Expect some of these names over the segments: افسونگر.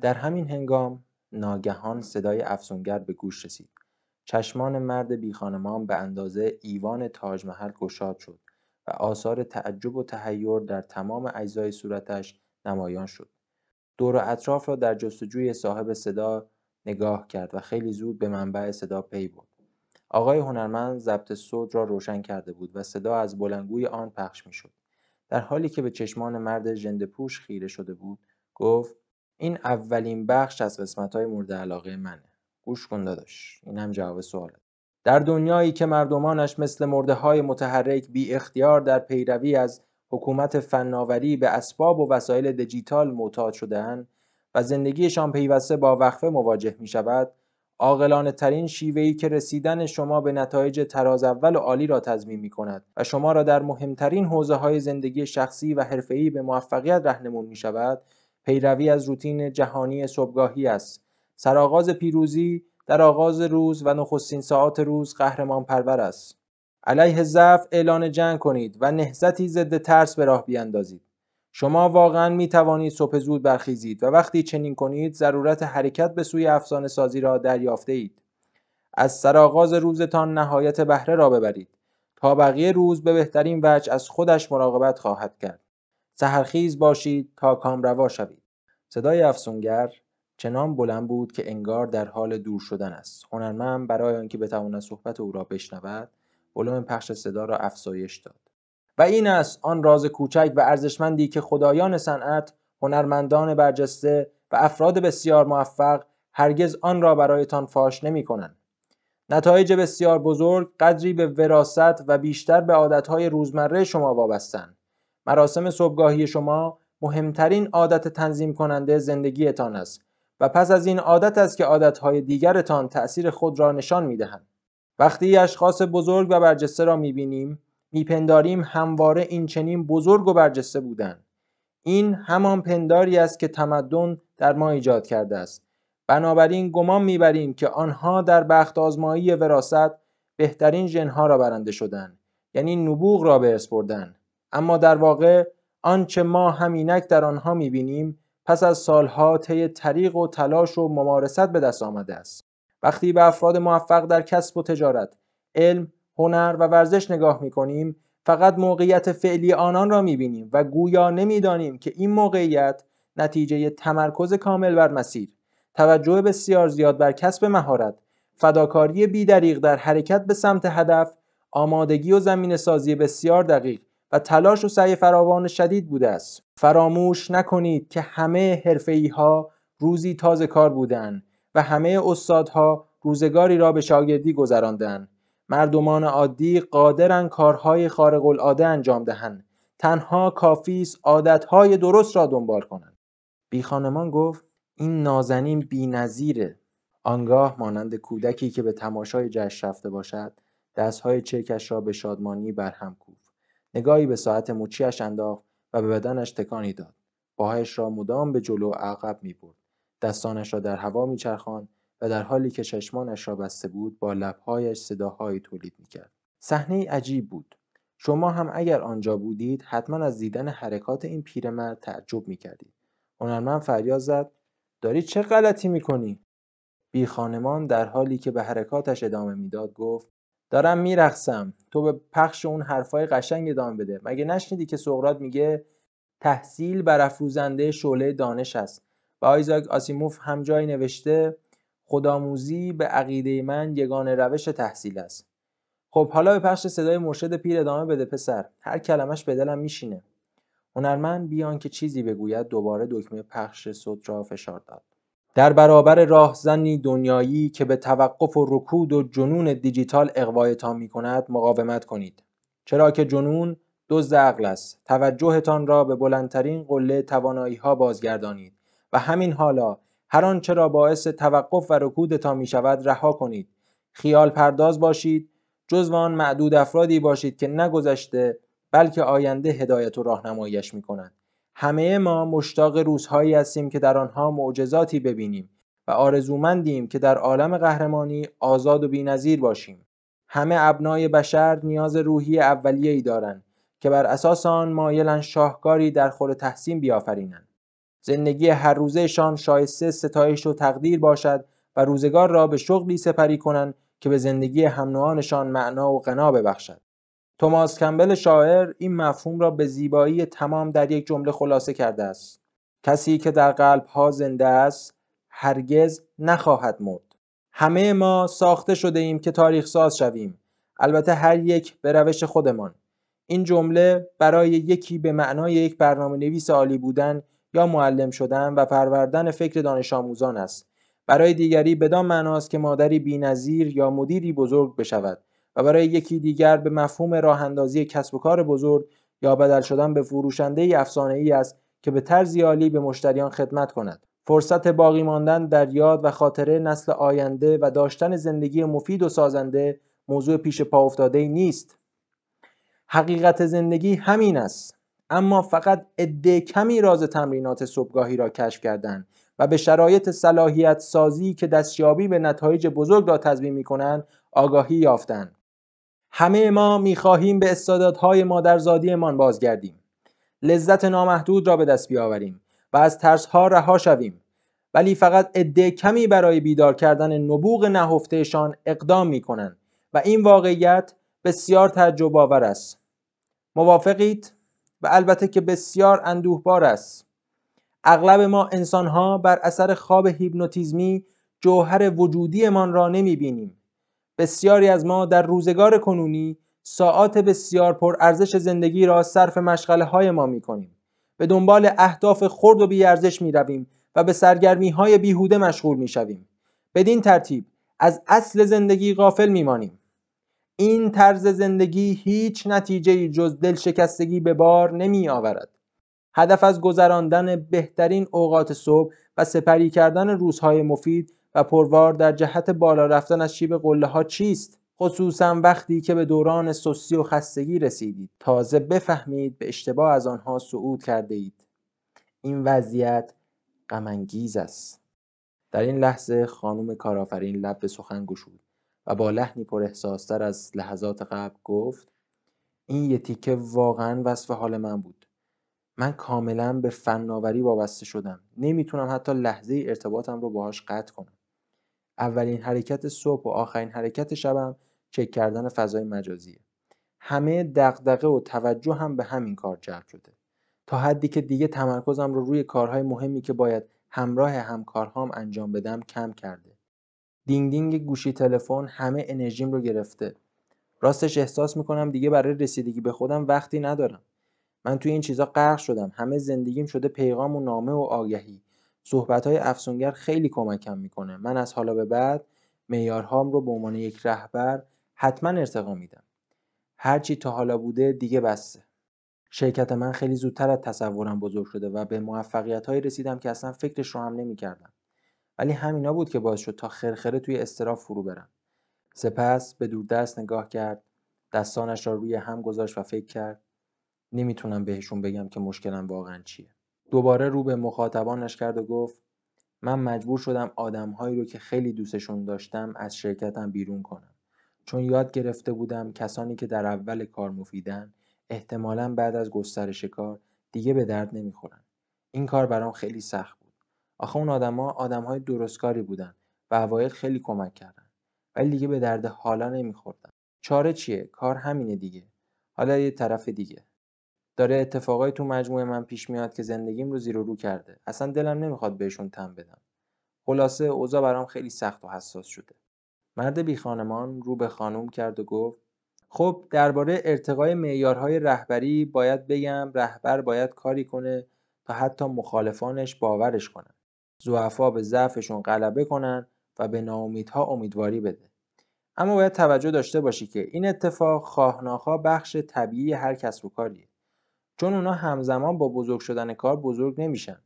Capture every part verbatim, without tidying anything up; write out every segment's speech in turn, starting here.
در همین هنگام ناگهان صدای افسونگر به گوش رسید. چشمان مرد بیخانمان به اندازه ایوان تاج محل گشاد شد و آثار تعجب و تحیر در تمام اجزای صورتش نمایان شد. دور و اطراف را در جستجوی صاحب صدا نگاه کرد و خیلی زود به منبع صدا پی برد. آقای هنرمند ضبط صوت را روشن کرده بود و صدا از بلندگوی آن پخش می شد. در حالی که به چشمان مرد ژنده‌پوش خیره شده بود، گفت: این اولین بخش از قسمت‌های مورد علاقه منه. گوش کن داداش، این هم جواب سوالت. در دنیایی که مردمانش مثل مرده‌های متحرک بی اختیار در پیروی از حکومت فناوری به اسباب و وسایل دیجیتال معتاد شده‌اند و زندگیشان پیوسته با وقفه مواجه می‌شود، عاقلانه ترین شیوه‌ای که رسیدن شما به نتایج تراز اول و عالی را تضمین می‌کند و شما را در مهمترین حوزه‌های زندگی شخصی و حرفه‌ای به موفقیت راهنمون می‌شود، پیروی از روتین جهانی صبحگاهی است. سرآغاز پیروزی در آغاز روز و نخستین ساعات روز قهرمان پرور است. علیه ضعف اعلان جنگ کنید و نهضتی ضد ترس به راه بیاندازید. شما واقعاً می توانید صبح زود برخیزید و وقتی چنین کنید ضرورت حرکت به سوی افسانه سازی را دریافته اید. از سرآغاز روزتان نهایت بهره را ببرید تا بقیه روز به بهترین وجه از خودش مراقبت خواهد کرد. سحرخیز باشید تا کامروا شوید. صدای افسونگر چنان بلند بود که انگار در حال دور شدن است. هنرمند برای آنکه بتواند صحبت او را بشنود، ولوم پخش صدا را افزایش داد. و این است آن راز کوچک و ارزشمندی که خدایان صنعت، هنرمندان برجسته و افراد بسیار موفق هرگز آن را برایتان فاش نمی‌کنند. نتایج بسیار بزرگ قدری به وراثت و بیشتر به عادت‌های روزمره شما وابسته‌اند. مراسم صبحگاهی شما مهمترین عادت تنظیم کننده زندگیتان است و پس از این عادت است که عادت‌های دیگرتان تأثیر خود را نشان می‌دهند. وقتی اشخاص بزرگ و برجسته را می‌بینیم، میپنداریم همواره این چنین بزرگ و برجسته بودند. این همان پنداری است که تمدن در ما ایجاد کرده است. بنابراین گمان میبریم که آنها در بخت آزمایی وراثت بهترین ژن‌ها را برنده شدند، یعنی نبوغ را به ارث بردند. اما در واقع آنچه ما همینک در آنها میبینیم پس از سالها طی طریق و تلاش و ممارست به دست آمده است. وقتی به افراد موفق در کسب و تجارت، علم، هنر و ورزش نگاه می‌کنیم، فقط موقعیت فعلی آنان را می‌بینیم و گویا نمی‌دانیم که این موقعیت نتیجه تمرکز کامل بر مسیر، توجه بسیار زیاد بر کسب مهارت، فداکاری بی‌دریغ در حرکت به سمت هدف، آمادگی و زمینه‌سازی بسیار دقیق و تلاش و سعی فراوان شدید بوده است. فراموش نکنید که همه حرفه‌ای‌ها روزی تازه کار بودند و همه استادها روزگاری را به شاگردی گذراندند. مردمان عادی قادرن کارهای خارق العاده انجام دهند. تنها کافی است عادتهای درست را دنبال کنند. بیخانمان گفت: این نازنین بی‌نظیره. آنگاه مانند کودکی که به تماشای جشن رفته باشد، دستهای چرکش را به شادمانی برهم کوفت. نگاهی به ساعت مچیش انداخت و به بدنش تکانی داد. پاهایش را مدام به جلو عقب می‌برد. دستانش را در هوا می‌چرخاند و در حالی که چشمانش را بسته بود با لب‌هایش صداهایی تولید می‌کرد. صحنه عجیب بود. شما هم اگر آنجا بودید حتما از دیدن حرکات این پیرمرد تعجب می‌کردید. هنرمند فریاد زد: داری چه غلطی می‌کنی؟ بیخانمان در حالی که به حرکاتش ادامه می‌داد گفت: دارم می‌رقصم. تو به پخش اون حرفای قشنگ ادامه بده. مگه نشنیدی که سقراط میگه تحصیل برافروزنده شعله دانش است؟ و آیزاک آسیموف هم جایی نوشته: خودآموزی به عقیده من یگانه روش تحصیل است. خب حالا به پخش صدای مرشد پیر ادامه بده پسر، هر کلمش به دلم میشینه. هنرمند بی آنکه چیزی بگوید دوباره دکمه پخش صوت را فشار داد. در برابر راهزنی دنیایی که به توقف و رکود و جنون دیجیتال اغوایتان میکند مقاومت کنید، چرا که جنون دزد عقل است. توجهتان را به بلندترین قله توانایی‌ها بازگردانید و همین حالا هر آنچه را باعث توقف و رکودتان می شود رها کنید. خیال پرداز باشید، جزو آن معدود افرادی باشید که نه گذشته بلکه آینده هدایت و راهنماییش می کند. همه ما مشتاق روزهایی هستیم که در آنها معجزاتی ببینیم و آرزومندیم که در عالم قهرمانی آزاد و بی‌نظیر باشیم. همه ابنای بشر نیاز روحی اولیه‌ای دارند که بر اساس آن مایلند شاهکاری در خور تحسین بیافرینند. زندگی هر روزهشان شایسته ستایش و تقدیر باشد و روزگار را به شغلی سپری کنند که به زندگی هم‌نوعانشان معنا و غنا ببخشد. توماس کمبل شاعر این مفهوم را به زیبایی تمام در یک جمله خلاصه کرده است: کسی که در قلب‌ها زنده است هرگز نخواهد مرد. همه ما ساخته شده ایم که تاریخ ساز شویم، البته هر یک به روش خودمان. این جمله برای یکی به معنای یک برنامه نویس عالی بودن یا معلم شدن و پروردن فکر دانش آموزان است، برای دیگری بدان معناست که مادری بی‌نظیر یا مدیری بزرگ بشود و برای یکی دیگر به مفهوم راه اندازی کسب و کار بزرگ یا بدل شدن به فروشنده افسانه‌ای است که به طرزی عالی به مشتریان خدمت کند. فرصت باقی ماندن در یاد و خاطره نسل آینده و داشتن زندگی مفید و سازنده موضوع پیش پا افتاده‌ای نیست. حقیقت زندگی همین است، اما فقط عده کمی راز تمرینات صبحگاهی را کشف کردند و به شرایط صلاحیت سازی که دستیابی به نتایج بزرگ را تضمین می‌کنند آگاهی یافتند. همه ما می‌خواهیم به استعدادهای مادرزادیمان بازگردیم، لذت نامحدود را به دست بیاوریم و از ترس‌ها رها شویم، ولی فقط عده کمی برای بیدار کردن نبوغ نهفته‌شان اقدام می‌کنند و این واقعیت بسیار تعجب‌آور است. موافقید؟ و البته که بسیار اندوهبار است. اغلب ما انسان‌ها بر اثر خواب هیپنوتیزمی جوهر وجودیمان را نمی‌بینیم. بسیاری از ما در روزگار کنونی ساعات بسیار پرارزش زندگی را صرف مشغله‌های ما می‌کنیم. به دنبال اهداف خرد و بی‌ارزش می‌رویم و به سرگرمی‌های بیهوده مشغول می‌شویم. بدین ترتیب از اصل زندگی غافل می‌مانیم. این طرز زندگی هیچ نتیجه‌ای جز دلشکستگی به بار نمی‌آورد. هدف از گذراندن بهترین اوقات صبح و سپری کردن روزهای مفید و پروار در جهت بالا رفتن از شیب قله‌ها چیست؟ خصوصا وقتی که به دوران سستی و خستگی رسیدید، تازه بفهمید به اشتباه از آنها صعود کرده اید. این وضعیت غم‌انگیز است. در این لحظه خانم کارآفرین لب به سخن گشود و با لحنی پر احساستر از لحظات قبل گفت: این یه تیکه واقعا وصف حال من بود. من کاملا به فناوری وابسته شدم، نمیتونم حتی لحظه ارتباطم رو باهاش قطع کنم. اولین حرکت صبح و آخرین حرکت شبم چک کردن فضای مجازیه. همه دغدغه و توجه هم به همین کار جلب شده، تا حدی که دیگه تمرکزم رو روی کارهای مهمی که باید همراه همکارهام انجام بدم کم کرده. دینگ دینگ گوشی تلفن همه انرژیم رو گرفته. راستش احساس میکنم دیگه برای رسیدگی به خودم وقتی ندارم. من توی این چیزا غرق شدم. همه زندگیم شده پیغام و نامه و آگهی. صحبت‌های افسونگر خیلی کمکم میکنه. من از حالا به بعد معیارهام رو به عنوان یک رهبر حتما ارتقا میدم. هر چی تا حالا بوده دیگه بسه. شرکت من خیلی زودتر از تصورم بزرگ شده و به موفقیت‌هایی رسیدم که اصلا فکرش رو هم نمی‌کردم. ولی همینا بود که باعث شد تا خرخره توی استراف فرو برم. سپس به دوردست نگاه کرد، دستانش را روی هم گذاشت و فکر کرد: نمیتونم بهشون بگم که مشکلم واقعا چیه. دوباره رو به مخاطبانش کرد و گفت: من مجبور شدم آدم‌هایی رو که خیلی دوستشون داشتم از شرکتم بیرون کنم، چون یاد گرفته بودم کسانی که در اول کار مفیدن احتمالاً بعد از گسترش کار دیگه به درد نمیخورن. این کار برام خیلی سخت بود. آخه اون آدم‌ها آدم‌های درستکاری بودن و اوایل خیلی کمک کردن، ولی دیگه به درد حالا نمیخوردن. چاره چیه؟ کار همینه دیگه. حالا یه طرف دیگه داره اتفاقایی تو مجموعه من پیش میاد که زندگیم رو زیر و رو کرده. اصلا دلم نمیخواد بهشون تن بدم. خلاصه اوضاع برام خیلی سخت و حساس شده. مرد بی خانمان رو به خانم کرد و گفت: خب درباره ارتقای معیارهای رهبری باید بگم رهبر باید کاری کنه تا حتی مخالفانش باورش کنن، ضعفا به ضعفشون غلبه کنن و به ناامیدها امیدواری بده. اما باید توجه داشته باشی که این اتفاق خواه ناخواه بخش طبیعی هر کسب و کاریه، چون اونا همزمان با بزرگ شدن کار بزرگ نمیشن.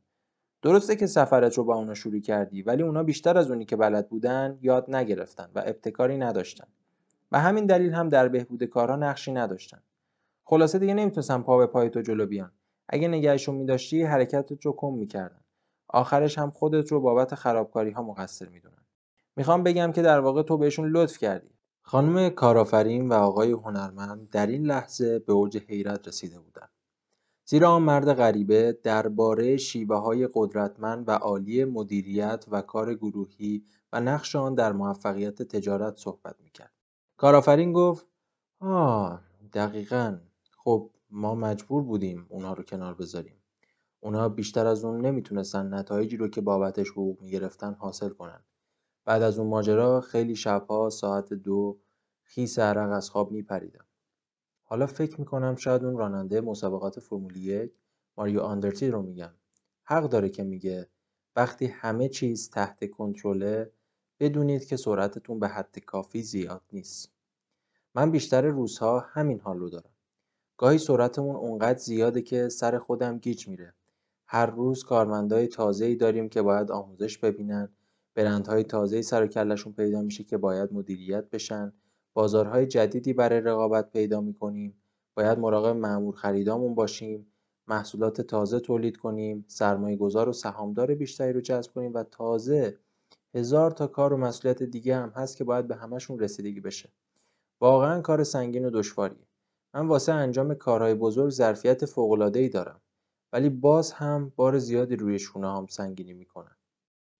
درسته که سفرت رو با اونا شروع کردی، ولی اونا بیشتر از اونی که بلد بودن یاد نگرفتن و ابتکاری نداشتن. و همین دلیل هم در بهبود کارها نقشی نداشتن. خلاصه دیگه نمیتونستن پا به پای تو جلو بیان. اگه نگهشون می‌داشتی حرکتت رو کم می‌کردن. آخرش هم خودت رو بابت خرابکاری‌ها مقصر می‌دونن. میخوام بگم که در واقع تو بهشون لطف کردی. خانم کارآفرین و آقای هنرمند در این لحظه به اوج حیرت رسیده بودند. زیرا آن مرد غریبه درباره شیوه‌های قدرتمند و عالی مدیریت و کار گروهی و نقش آن در موفقیت تجارت صحبت می‌کرد. کارآفرین گفت: آه دقیقاً، خب ما مجبور بودیم اونا رو کنار بذاریم. اونا بیشتر از اون نمیتونستن نتایجی رو که بابتش حقوق میگرفتن حاصل کنن. بعد از اون ماجرا خیلی شبها ساعت دو خیس عرق از خواب میپریدم. حالا فکر میکنم شاید اون راننده مسابقات فرمول یک ماریو آندرتی رو میگم. حق داره که میگه وقتی همه چیز تحت کنترله بدونید که سرعتتون به حد کافی زیاد نیست. من بیشتر روزها همین حال رو دارم. گاهی سرعتمون اونقدر زیاده که سر خودم گیج میره. هر روز کارمندای تازه‌ای داریم که باید آموزش ببینن، برندهای تازه‌ای سر و کلشون پیدا میشه که باید مدیریت بشن، بازارهای جدیدی برای رقابت پیدا میکنیم، باید مراقب مأمور خریدامون باشیم، محصولات تازه تولید کنیم، سرمایه‌گذار و سهامدار بیشتری رو جذب کنیم و تازه هزار تا کار و مسئولیت دیگه هم هست که باید به همشون رسیدگی بشه. واقعاً کار سنگین و دشواریه. من واسه انجام کارهای بزرگ ظرفیت فوق‌العاده‌ای دارم، ولی باز هم بار زیادی روی شونه‌هام سنگینی میکنن.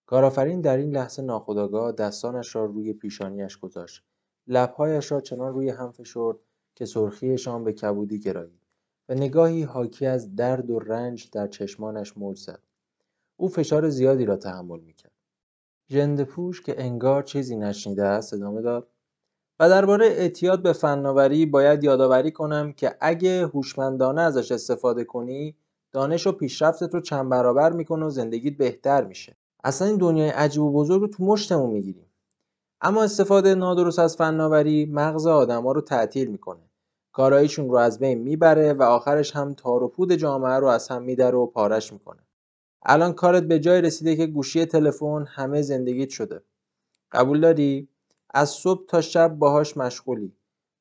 کارآفرین در این لحظه ناخودآگاه دستانش را روی پیشانیش گذاشت. لب‌هایش را چنان روی هم فشرد که سرخیشان به کبودی گرایید و نگاهی حاکی از درد و رنج در چشمانش موج زد. او فشار زیادی را تحمل میکرد. ژنده‌پوش که انگار چیزی نشنیده است ادامه داد: و درباره اعتیاد به فناوری باید یادآوری کنم که اگه هوشمندانه ازش استفاده کنی دانش و پیشرفتت رو چند برابر میکنه و زندگیت بهتر میشه. اصلا این دنیای عجیب و بزرگ رو تو مشتمون میگیریم. اما استفاده نادرست از فناوری مغز آدما رو تعطیل میکنه، کاراییشون رو از بین میبره و آخرش هم تار و پود جامعه رو از هم میدره و پارش میکنه. الان کارت به جای رسیده که گوشی تلفن همه زندگیت شده. قبول داری؟ از صبح تا شب باهاش مشغولی.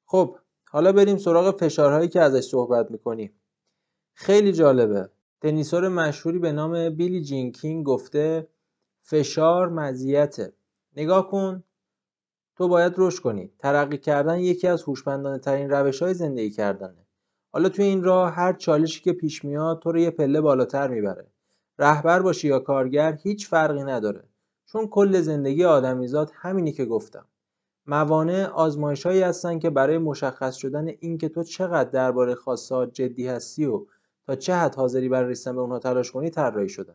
خب حالا بریم سراغ فشارهایی که ازش صحبت میکنیم. خیلی جالبه. تنیسور مشهوری به نام بیلی جینکینگ گفته فشار مزیته. نگاه کن، تو باید رشد کنی. ترقی کردن یکی از هوشمندانه ترین روش‌های زندگی کردنه. حالا تو این راه هر چالشی که پیش میاد تو رو یه پله بالاتر میبره. رهبر باشی یا کارگر هیچ فرقی نداره، چون کل زندگی آدمیزاد همینی که گفتم. موانع آزمایش‌هایی هستن که برای مشخص شدن اینکه تو چقدر درباره خواسته‌هات جدی هستی و تا چه حد حاضری برای رسیدن به اونها تلاش کنی طراحی شدن.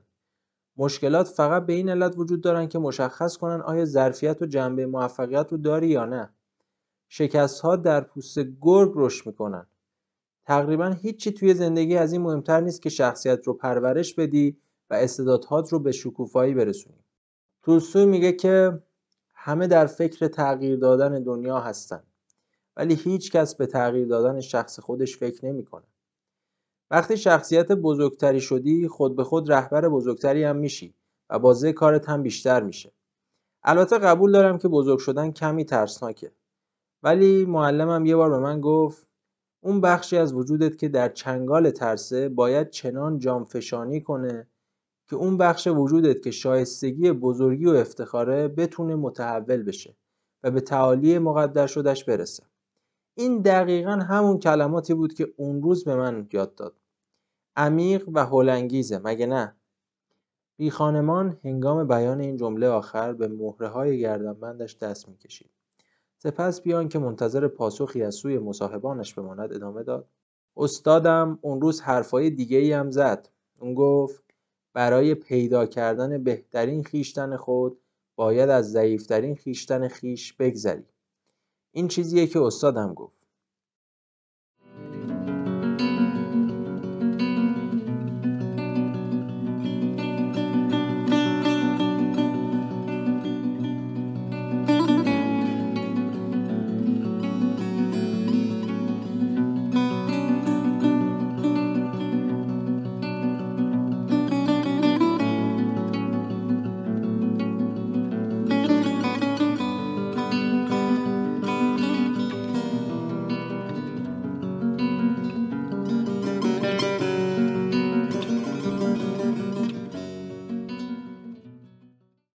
مشکلات فقط به این علت وجود دارن که مشخص کنن آیا ظرفیت و جنبه موفقیت رو داری یا نه. شکست‌ها در پوست گرگ رشد میکنن. تقریبا هیچی توی زندگی از این مهمتر نیست که شخصیت رو پرورش بدی و استعدادات رو به شکوفایی برسونی. تولستوی میگه که همه در فکر تغییر دادن دنیا هستن، ولی هیچ کس به تغییر دادن شخص خودش فکر نمیکنه. وقتی شخصیت بزرگتری شدی خود به خود رهبر بزرگتری هم میشی و بازه کارت هم بیشتر میشه. البته قبول دارم که بزرگ شدن کمی ترسناکه، ولی معلمم یه بار به من گفت اون بخشی از وجودت که در چنگال ترسه باید چنان جانفشانی کنه که اون بخش وجودت که شایستگی بزرگی و افتخاره بتونه متحول بشه و به تعالی مقدر شدش برسه. این دقیقاً همون کلماتی بود که اون روز به من یاد داد. عمیق و هول‌انگیزه، مگه نه؟ بی خانمان هنگام بیان این جمله آخر به مهره‌های گردنبندش دست می‌کشید. سپس بیان که منتظر پاسخی از سوی مصاحبانش بماند ادامه داد: استادم اون روز حرفای دیگه‌ای هم زد. اون گفت برای پیدا کردن بهترین خیشتن خود باید از ضعیفترین خیشتن خیش بگذری. این چیزیه که استادم گفت.